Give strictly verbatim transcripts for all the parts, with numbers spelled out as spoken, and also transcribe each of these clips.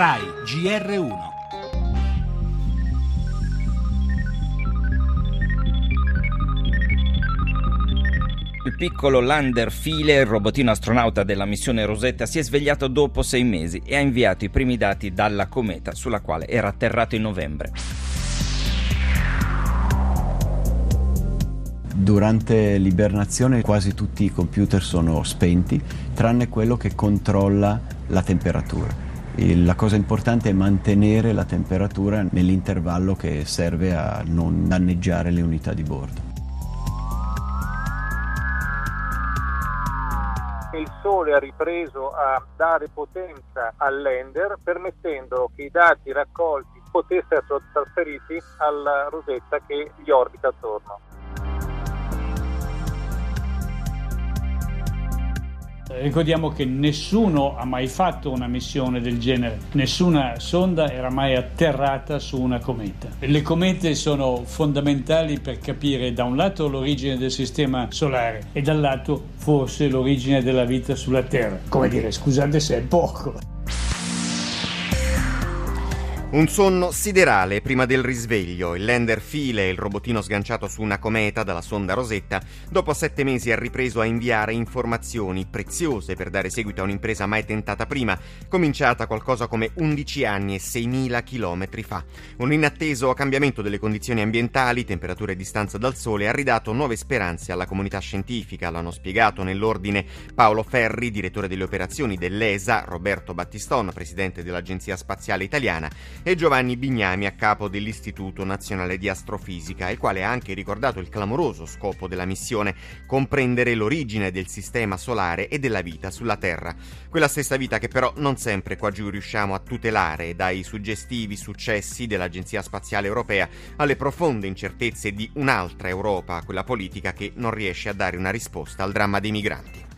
RAI G R uno. Il piccolo lander Philae, il robotino astronauta della missione Rosetta, si è svegliato dopo sei mesi e ha inviato i primi dati dalla cometa sulla quale era atterrato in novembre. Durante l'ibernazione quasi tutti i computer sono spenti, tranne quello che controlla la temperatura. La cosa importante è mantenere la temperatura nell'intervallo che serve a non danneggiare le unità di bordo. Il Sole ha ripreso a dare potenza al lander, permettendo che i dati raccolti potessero essere trasferiti alla Rosetta che gli orbita attorno. Ricordiamo che nessuno ha mai fatto una missione del genere, nessuna sonda era mai atterrata su una cometa. Le comete sono fondamentali per capire da un lato l'origine del sistema solare e dall'altro forse l'origine della vita sulla Terra. Come dire, scusate se è poco. Un sonno siderale prima del risveglio. Il lander Philae, il robotino sganciato su una cometa dalla sonda Rosetta, dopo sette mesi ha ripreso a inviare informazioni preziose per dare seguito a un'impresa mai tentata prima, cominciata qualcosa come undici anni e seimila chilometri fa. Un inatteso cambiamento delle condizioni ambientali, temperatura e distanza dal Sole, ha ridato nuove speranze alla comunità scientifica. Lo hanno spiegato nell'ordine Paolo Ferri, direttore delle operazioni dell'E S A, Roberto Battiston, presidente dell'Agenzia Spaziale Italiana, e Giovanni Bignami, a capo dell'Istituto Nazionale di Astrofisica, il quale ha anche ricordato il clamoroso scopo della missione: comprendere l'origine del sistema solare e della vita sulla Terra. Quella stessa vita che però non sempre qua giù riusciamo a tutelare, dai suggestivi successi dell'Agenzia Spaziale Europea alle profonde incertezze di un'altra Europa, quella politica, che non riesce a dare una risposta al dramma dei migranti.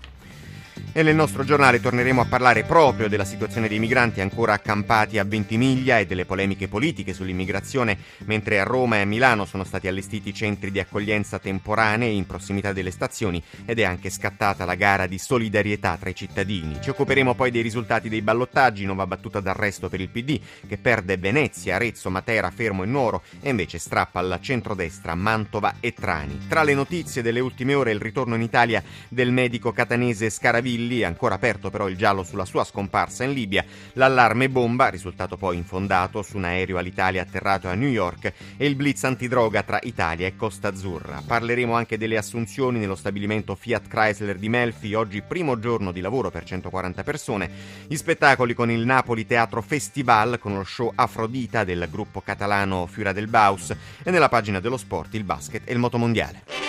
E nel nostro giornale torneremo a parlare proprio della situazione dei migranti ancora accampati a Ventimiglia e delle polemiche politiche sull'immigrazione, mentre a Roma e a Milano sono stati allestiti centri di accoglienza temporanei in prossimità delle stazioni ed è anche scattata la gara di solidarietà tra i cittadini. Ci occuperemo poi dei risultati dei ballottaggi, nuova battuta d'arresto per il P D che perde Venezia, Arezzo, Matera, Fermo e Nuoro e invece strappa al centrodestra Mantova e Trani. Tra le notizie delle ultime ore il ritorno in Italia del medico catanese Scaravilli, lì ancora aperto però il giallo sulla sua scomparsa in Libia, l'allarme bomba, risultato poi infondato, su un aereo all'Italia atterrato a New York, e il blitz antidroga tra Italia e Costa Azzurra. Parleremo anche delle assunzioni nello stabilimento Fiat Chrysler di Melfi, oggi primo giorno di lavoro per centoquaranta persone, gli spettacoli con il Napoli Teatro Festival, con lo show Afrodita del gruppo catalano Fura del Baus, e nella pagina dello sport il basket e il motomondiale.